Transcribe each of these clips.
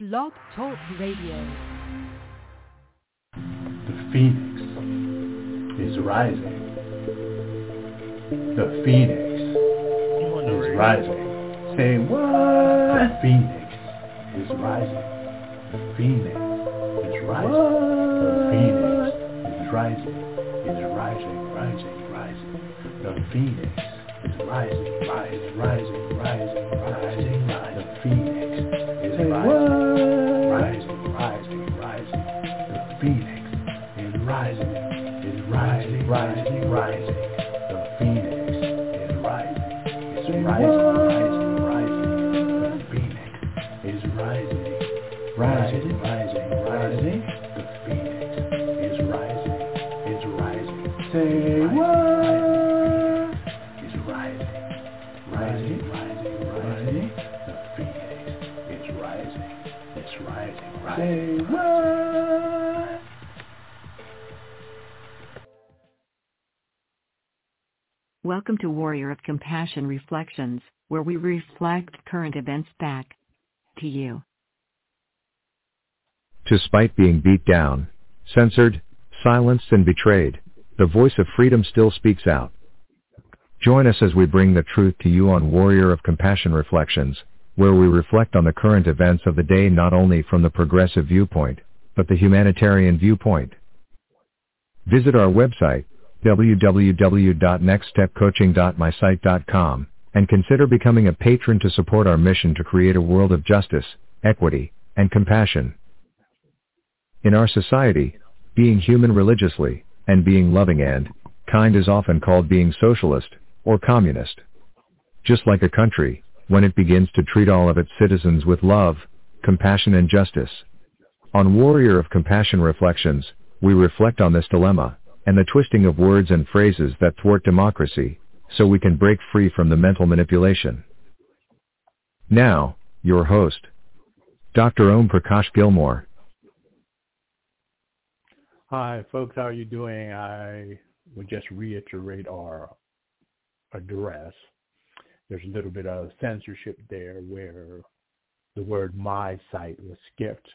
Blog Talk Radio. The phoenix is rising. The phoenix is rising. Say what? The phoenix is rising. The phoenix is rising. The phoenix is rising. Is rising, rising, rising. The phoenix is rising, rising, rising, rising, rising, rising. The phoenix is rising, rising, rising, rising. The phoenix is rising, is rising, rising, rising. The phoenix is rising, is rising. Rising, rising, rising. The phoenix is rising, is rising. Say what? Is rising, rising, rising, rising. The phoenix is rising, it's rising, rising. Say what? Welcome to Warrior of Compassion Reflections, where we reflect current events back to you. Despite being beat down, censored, silenced, and betrayed, the voice of freedom still speaks out. Join us as we bring the truth to you on Warrior of Compassion Reflections, where we reflect on the current events of the day not only from the progressive viewpoint, but the humanitarian viewpoint. Visit our website, www.NextStepCoaching.MySite.com, and consider becoming a patron to support our mission to create a world of justice, equity, and compassion. In our society, being human religiously, and being loving and kind is often called being socialist or communist. Just like a country, when it begins to treat all of its citizens with love, compassion and justice. On Warrior of Compassion Reflections, we reflect on this dilemma, and the twisting of words and phrases that thwart democracy, so we can break free from the mental manipulation. Now, your host, Dr. Om Prakash Gilmore. Hi, folks. How are you doing? I would just reiterate our address. There's a little bit of censorship there where the word my site was skipped.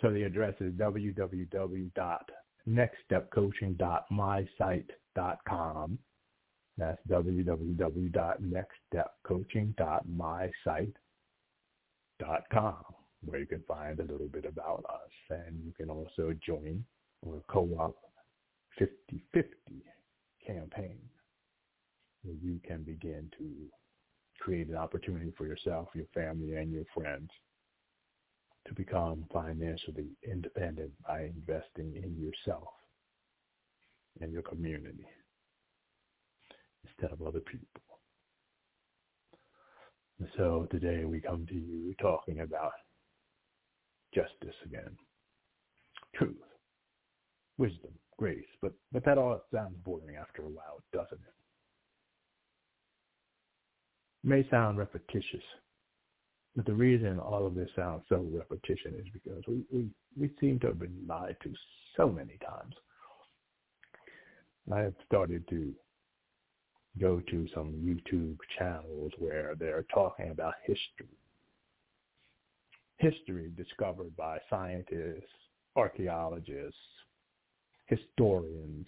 So the address is www.nextstepcoaching.mysite.com. That's www.nextstepcoaching.mysite.com. where you can find a little bit about us, and you can also join or co-op 50-50 campaign, where you can begin to create an opportunity for yourself, your family, and your friends to become financially independent by investing in yourself and your community instead of other people. And so today we come to you talking about justice again, truth, wisdom, grace, but that all sounds boring after a while, doesn't it? It may sound repetitious, but the reason all of this sounds so repetition is because we seem to have been lied to so many times. I have started to go to some YouTube channels where they're talking about history. History discovered by scientists, archaeologists, historians,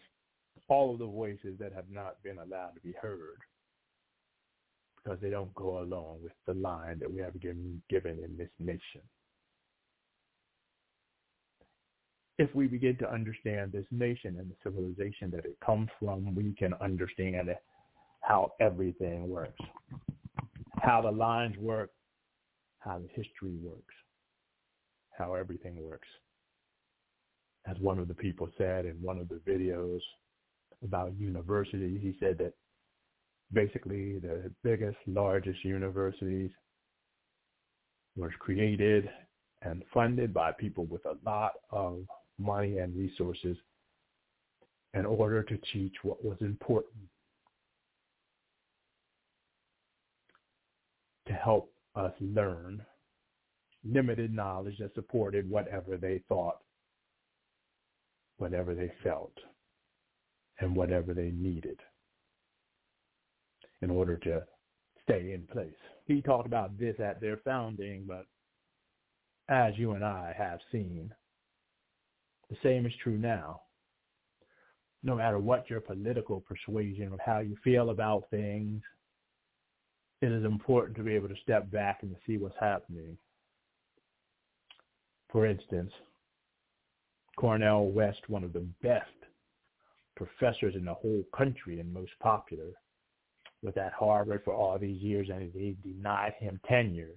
all of the voices that have not been allowed to be heard because they don't go along with the line that we have been given in this nation. If we begin to understand this nation and the civilization that it comes from, we can understand how everything works, how the lines work, how the history works, how everything works. As one of the people said in one of the videos about universities, he said that basically the biggest, largest universities were created and funded by people with a lot of money and resources in order to teach what was important to help us learn limited knowledge that supported whatever they thought, whatever they felt, and whatever they needed in order to stay in place. He talked about this at their founding, but as you and I have seen, the same is true now. No matter what your political persuasion or how you feel about things, it is important to be able to step back and see what's happening. For instance, Cornell West, one of the best professors in the whole country and most popular, was at Harvard for all these years, and they denied him tenure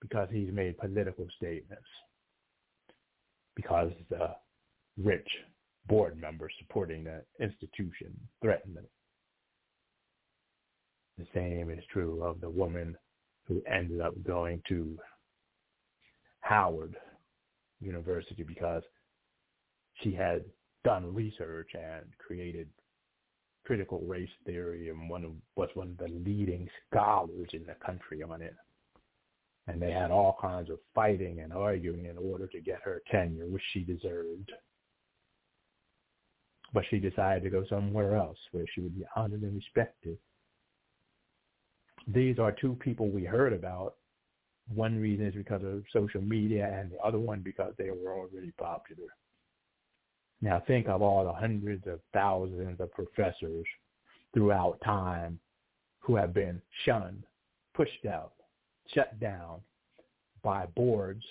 because he's made political statements, because the rich board members supporting the institution threatened them. The same is true of the woman who ended up going to Howard University because she had done research and created critical race theory and was one of the leading scholars in the country on it. And they had all kinds of fighting and arguing in order to get her tenure, which she deserved. But she decided to go somewhere else where she would be honored and respected. These are two people we heard about. One reason is because of social media, and the other one because they were already popular. Now think of all the hundreds of thousands of professors throughout time who have been shunned, pushed out, shut down by boards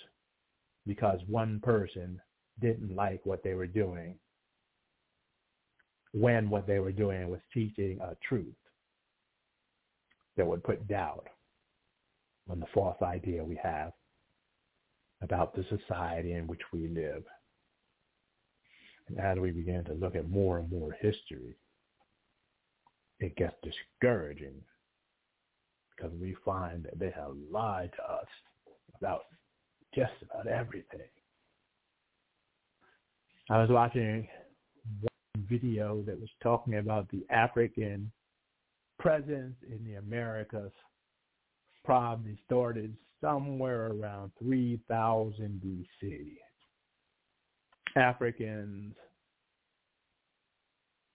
because one person didn't like what they were doing, when what they were doing was teaching a truth that would put doubt on the false idea we have about the society in which we live. And as we begin to look at more and more history, it gets discouraging because we find that they have lied to us about just about everything. I was watching one video that was talking about the African presence in the Americas probably started somewhere around 3000 BC. Africans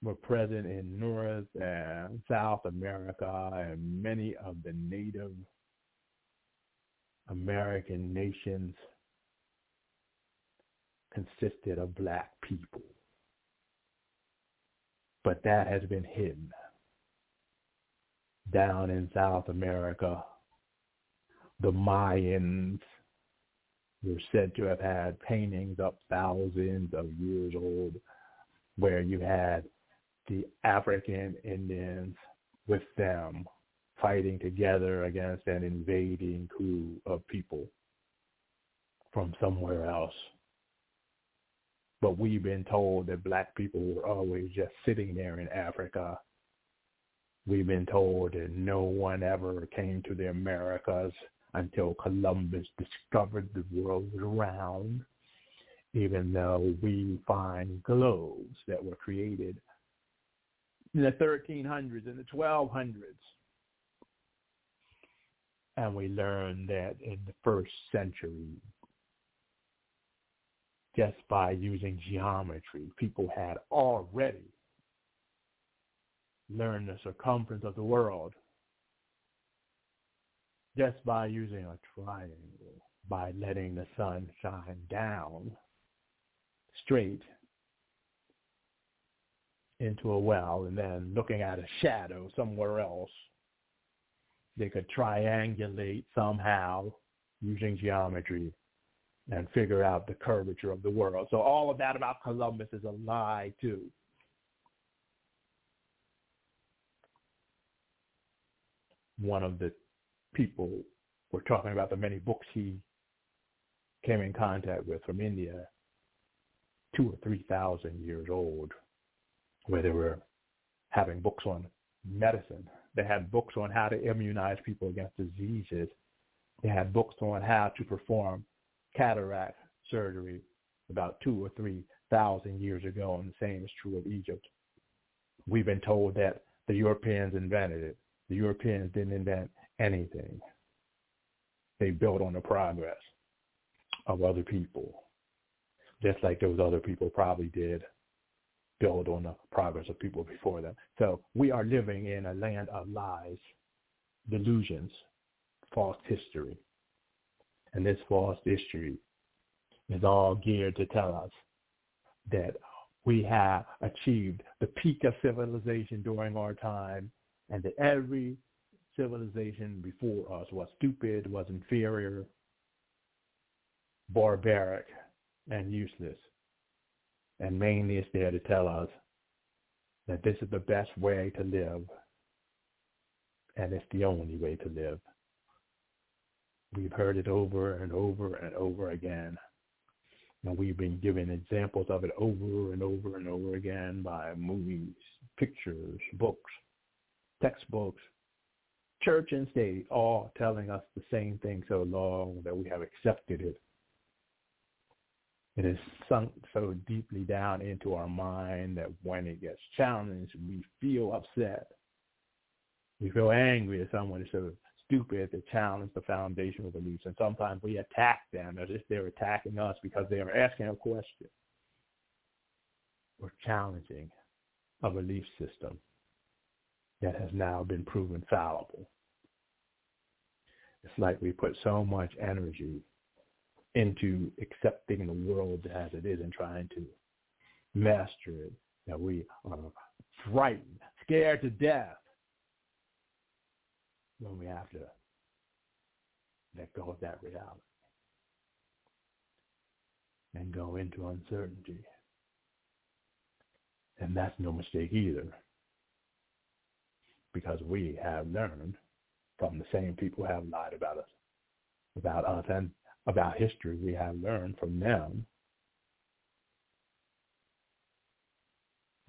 were present in North and South America and many of the Native American nations consisted of black people. But that has been hidden. Down in South America, the Mayans were said to have had paintings up thousands of years old where you had the African Indians with them fighting together against an invading crew of people from somewhere else. But we've been told that black people were always just sitting there in Africa. We've been told that no one ever came to the Americas until Columbus discovered the world was round, even though we find globes that were created in the 1300s and the 1200s. And we learn that in the first century, just by using geometry, people had already learned the circumference of the world. Just by using a triangle, by letting the sun shine down straight into a well and then looking at a shadow somewhere else, they could triangulate somehow using geometry and figure out the curvature of the world. So all of that about Columbus is a lie too. One of the people were talking about the many books he came in contact with from India, 2,000 or 3,000 years old, where they were having books on medicine. They had books on how to immunize people against diseases. They had books on how to perform cataract surgery about 2,000 or 3,000 years ago, and the same is true of Egypt. We've been told that the Europeans invented it. The Europeans didn't invent anything. They built on the progress of other people, just like those other people probably did build on the progress of people before them. So we are living in a land of lies, delusions, false history. And this false history is all geared to tell us that we have achieved the peak of civilization during our time, and that every civilization before us was stupid, was inferior, barbaric, and useless. And mainly it's there to tell us that this is the best way to live, and it's the only way to live. We've heard it over and over and over again. And we've been given examples of it over and over and over again by movies, pictures, books, textbooks, church and state, all telling us the same thing so long that we have accepted it. It is sunk so deeply down into our mind that when it gets challenged, we feel upset. We feel angry at someone who's so stupid to challenge the foundational beliefs. And sometimes we attack them as if they're attacking us because they are asking a question or challenging a belief system that has now been proven fallible. It's like we put so much energy into accepting the world as it is and trying to master it, that we are frightened, scared to death when we have to let go of that reality and go into uncertainty. And that's no mistake either, because we have learned from the same people who have lied about us, and about history. We have learned from them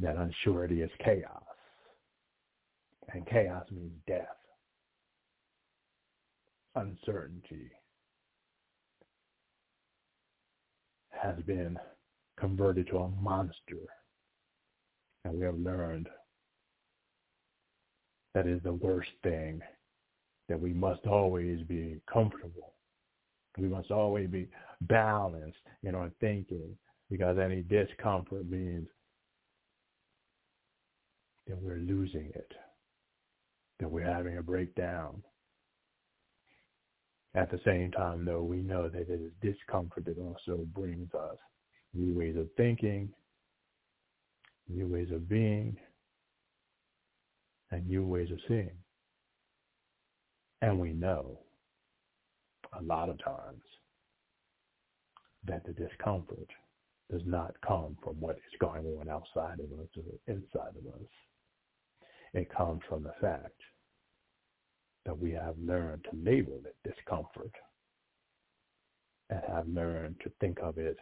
that unsurety is chaos, and chaos means death. Uncertainty has been converted to a monster, and we have learned that is the worst thing, that we must always be comfortable. We must always be balanced in our thinking, because any discomfort means that we're losing it, that we're having a breakdown. At the same time, though, we know that it is discomfort that also brings us new ways of thinking, new ways of being, and new ways of seeing. And we know a lot of times that the discomfort does not come from what is going on outside of us or inside of us. It comes from the fact that we have learned to label it discomfort and have learned to think of it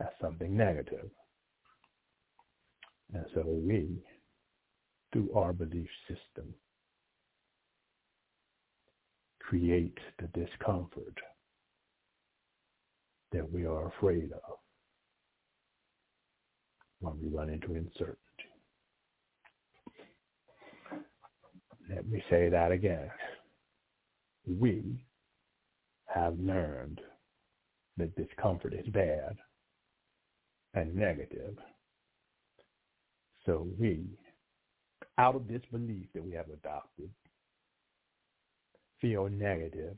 as something negative. And so we, through our belief system, create the discomfort that we are afraid of when we run into uncertainty. Let me say that again. We have learned that discomfort is bad and negative. So we, out of this belief that we have adopted, feel negative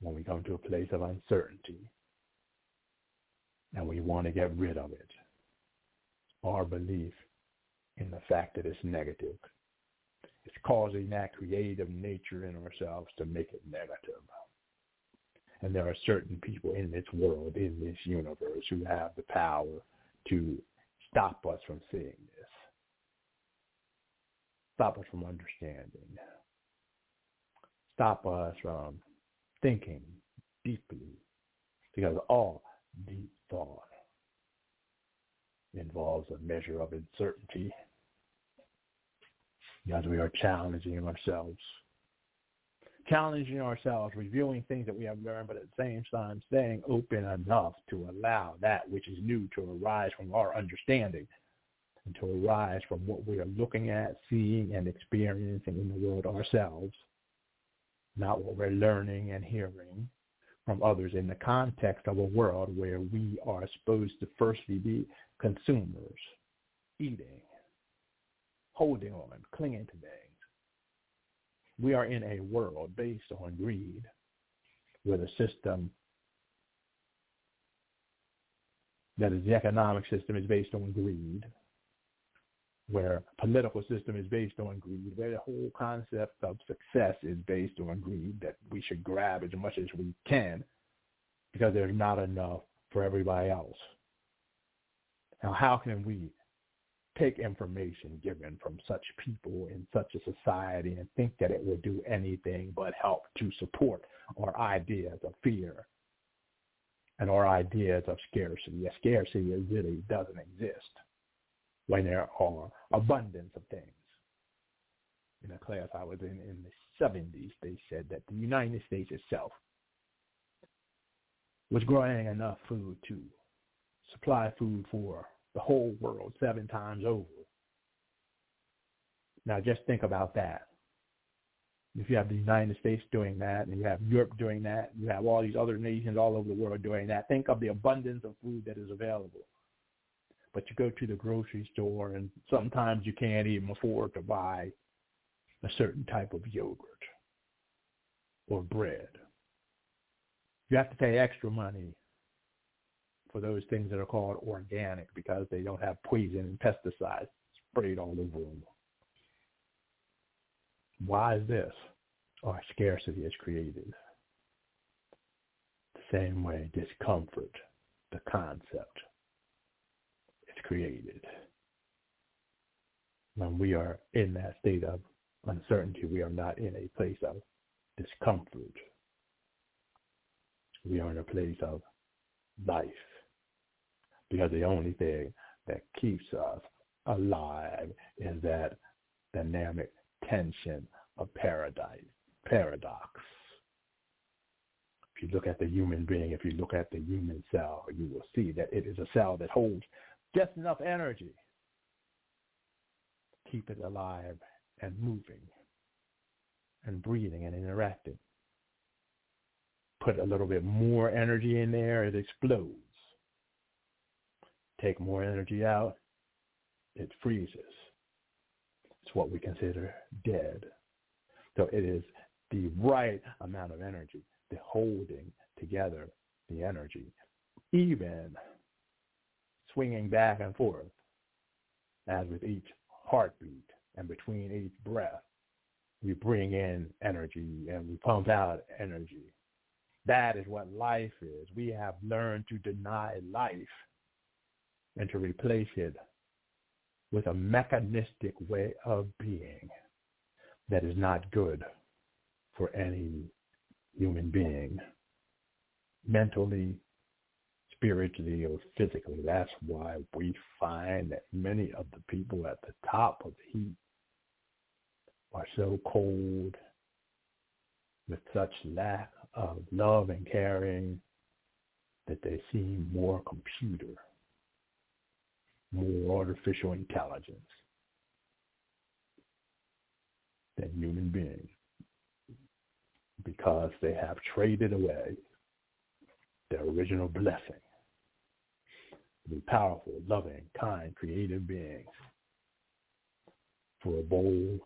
when we come to a place of uncertainty, and we want to get rid of it. Our belief in the fact that it's negative, it's causing that creative nature in ourselves to make it negative. And there are certain people in this world, in this universe, who have the power to stop us from seeing this, stop us from understanding, stop us from thinking deeply, because all deep thought involves a measure of uncertainty, because we are challenging ourselves challenging ourselves, reviewing things that we have learned, but at the same time staying open enough to allow that which is new to arise from our understanding and to arise from what we are looking at, seeing, and experiencing in the world ourselves, not what we're learning and hearing from others in the context of a world where we are supposed to firstly be consumers, eating, holding on, clinging to things. We are in a world based on greed, where the system, that is the economic system, is based on greed, where political system is based on greed, where the whole concept of success is based on greed, that we should grab as much as we can because there's not enough for everybody else. Now, how can we take information given from such people in such a society and think that it will do anything but help to support our ideas of fear and our ideas of scarcity? A scarcity really doesn't exist when there are abundance of things. In a class I was in the 70s, they said that the United States itself was growing enough food to supply food for the whole world 7 times over. Now just think about that. If you have the United States doing that, and you have Europe doing that, you have all these other nations all over the world doing that, think of the abundance of food that is available. But you go to the grocery store and sometimes you can't even afford to buy a certain type of yogurt or bread. You have to pay extra money for those things that are called organic because they don't have poison and pesticides sprayed all over them. Why is this? Our scarcity is created. The same way discomfort, the concept, created. When we are in that state of uncertainty, we are not in a place of discomfort. We are in a place of life, because the only thing that keeps us alive is that dynamic tension of paradox. If you look at the human being, if you look at the human cell, you will see that it is a cell that holds just enough energy to keep it alive and moving and breathing and interacting. Put a little bit more energy in there, it explodes. Take more energy out, it freezes. It's what we consider dead. So it is the right amount of energy, the holding together the energy, even swinging back and forth, as with each heartbeat and between each breath, we bring in energy and we pump out energy. That is what life is. We have learned to deny life and to replace it with a mechanistic way of being that is not good for any human being, mentally, spiritually, or physically. That's why we find that many of the people at the top of the heap are so cold, with such lack of love and caring, that they seem more computer, more artificial intelligence than human beings, because they have traded away their original blessing, the powerful, loving, kind, creative beings, for a bowl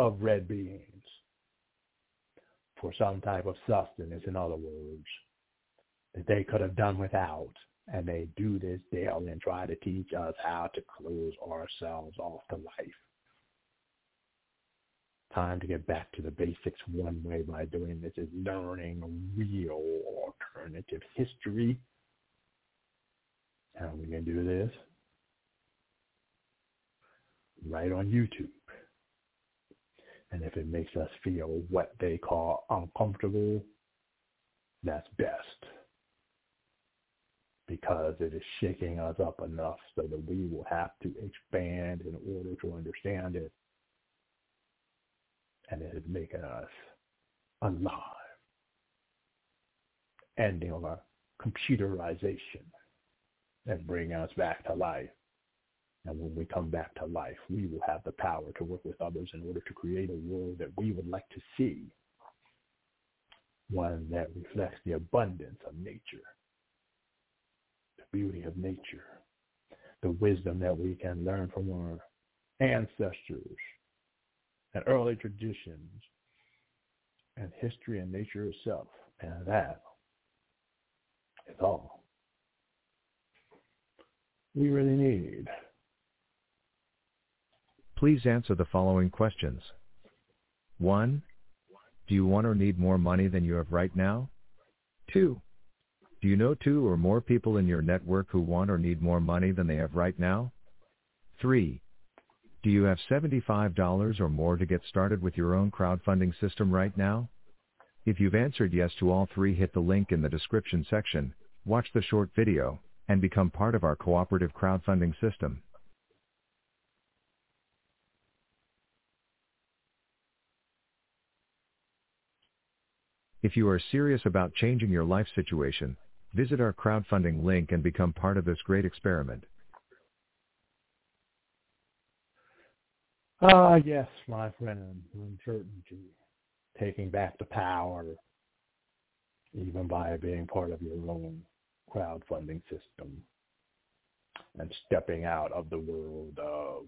of red beans, for some type of sustenance, in other words, that they could have done without. And they do this daily and try to teach us how to close ourselves off to life. Time to get back to the basics. One way by doing this is learning real alternative history. How are we going to do this? Right on YouTube. And if it makes us feel what they call uncomfortable, that's best, because it is shaking us up enough so that we will have to expand in order to understand it. And it is making us alive. Ending of our computerization and bring us back to life. And when we come back to life, we will have the power to work with others in order to create a world that we would like to see, one that reflects the abundance of nature, the beauty of nature, the wisdom that we can learn from our ancestors and early traditions and history and nature itself. And that is all we really need. Please answer the following questions. 1. Do you want or need more money than you have right now? 2. Do you know 2 or more people in your network who want or need more money than they have right now? 3. Do you have $75 or more to get started with your own crowdfunding system right now? If you've answered yes to all three, hit the link in the description section, watch the short video, and become part of our cooperative crowdfunding system. If you are serious about changing your life situation, visit our crowdfunding link and become part of this great experiment. Yes, my friend, uncertainty, taking back the power, even by being part of your own crowdfunding system and stepping out of the world of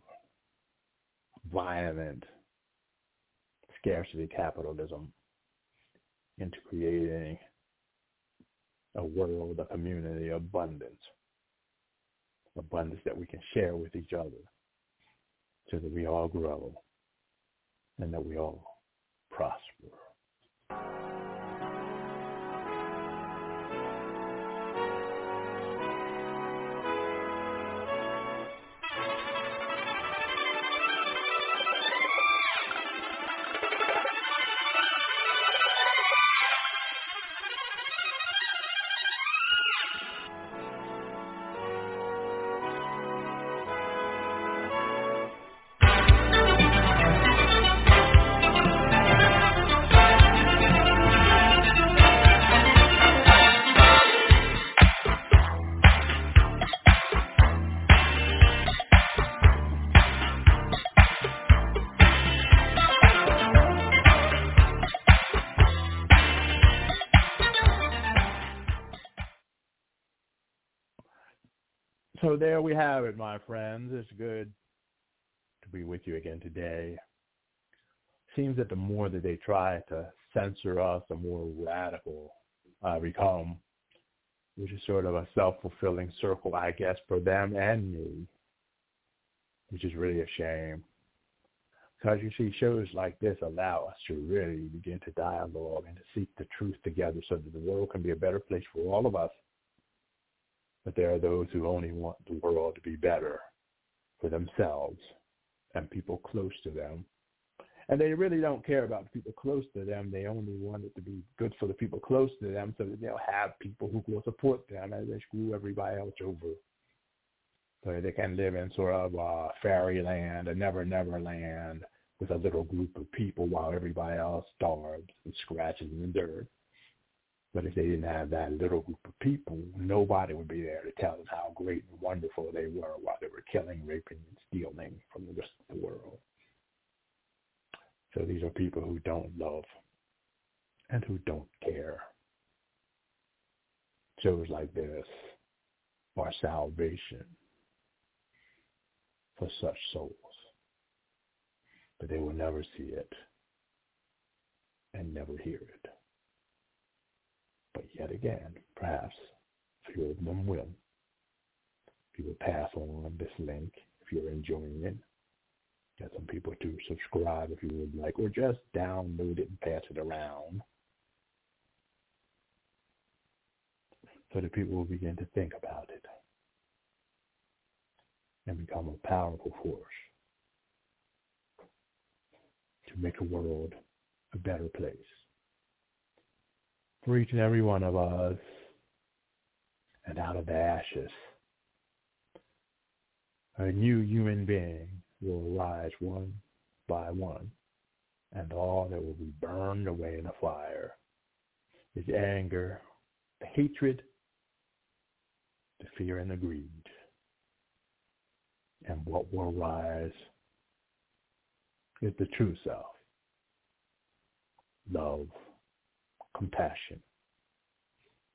violent scarcity capitalism into creating a world, a community, abundance that we can share with each other so that we all grow and that we all prosper. So there we have it, my friends. It's good to be with you again today. Seems that the more that they try to censor us, the more radical we become, which is sort of a self-fulfilling circle, I guess, for them and me, which is really a shame. Because you see, shows like this allow us to really begin to dialogue and to seek the truth together so that the world can be a better place for all of us. But there are those who only want the world to be better for themselves and people close to them. And they really don't care about the people close to them. They only want it to be good for the people close to them so that they'll have people who will support them as they screw everybody else over. So they can live in sort of a fairyland, a never-never land with a little group of people while everybody else starves and scratches in the dirt. But if they didn't have that little group of people, nobody would be there to tell them how great and wonderful they were while they were killing, raping, and stealing from the rest of the world. So these are people who don't love and who don't care. Shows like this are salvation for such souls. But they will never see it and never hear it. But yet again, perhaps few of them will. If you will pass on this link, if you're enjoying it, get some people to subscribe if you would like, or just download it and pass it around so that people will begin to think about it and become a powerful force to make the world a better place for each and every one of us. And out of the ashes, a new human being will arise one by one and all that will be burned away in the fire is anger, the hatred, the fear, and the greed. And what will rise is the true self, love, compassion,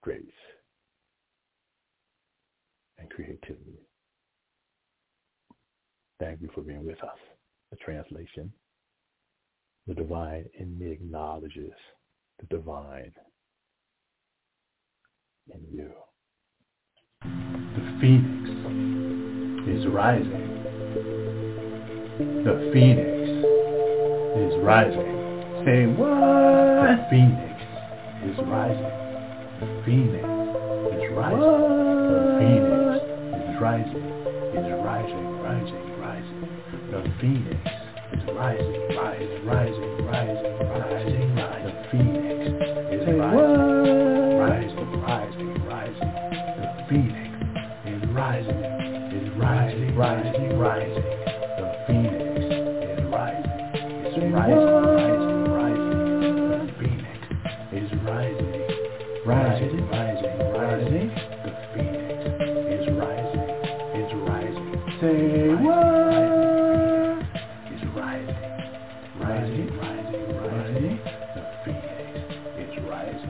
grace, and creativity. Thank you for being with us. The translation: the divine in me acknowledges the divine in you. The phoenix is rising. The phoenix is rising. Say what? The phoenix is rising. The phoenix is rising. The phoenix is rising. Is rising, rising, rising. The phoenix is rising, rising, rising, rising, rising, rising. The phoenix is rising, rising, rising, rising. The phoenix is rising, is rising, rising, rising. The phoenix is rising, is rising. Rising, rising, rising. The phoenix is rising, is rising. Say what? Is rising, rising, rising, rising. The phoenix is rising,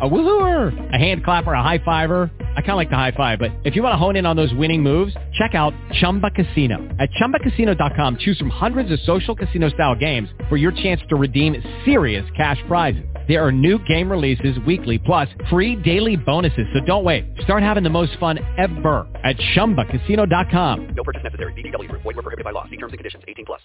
a woohooer, a hand clapper, a high fiver? I kind of like the high five, but if you want to hone in on those winning moves, check out Chumba Casino. At ChumbaCasino.com, choose from hundreds of social casino style games for your chance to redeem serious cash prizes. There are new game releases weekly, plus free daily bonuses. So don't wait. Start having the most fun ever at ChumbaCasino.com. No purchase necessary. VGW Group. Void where prohibited by law. See terms and conditions. 18+.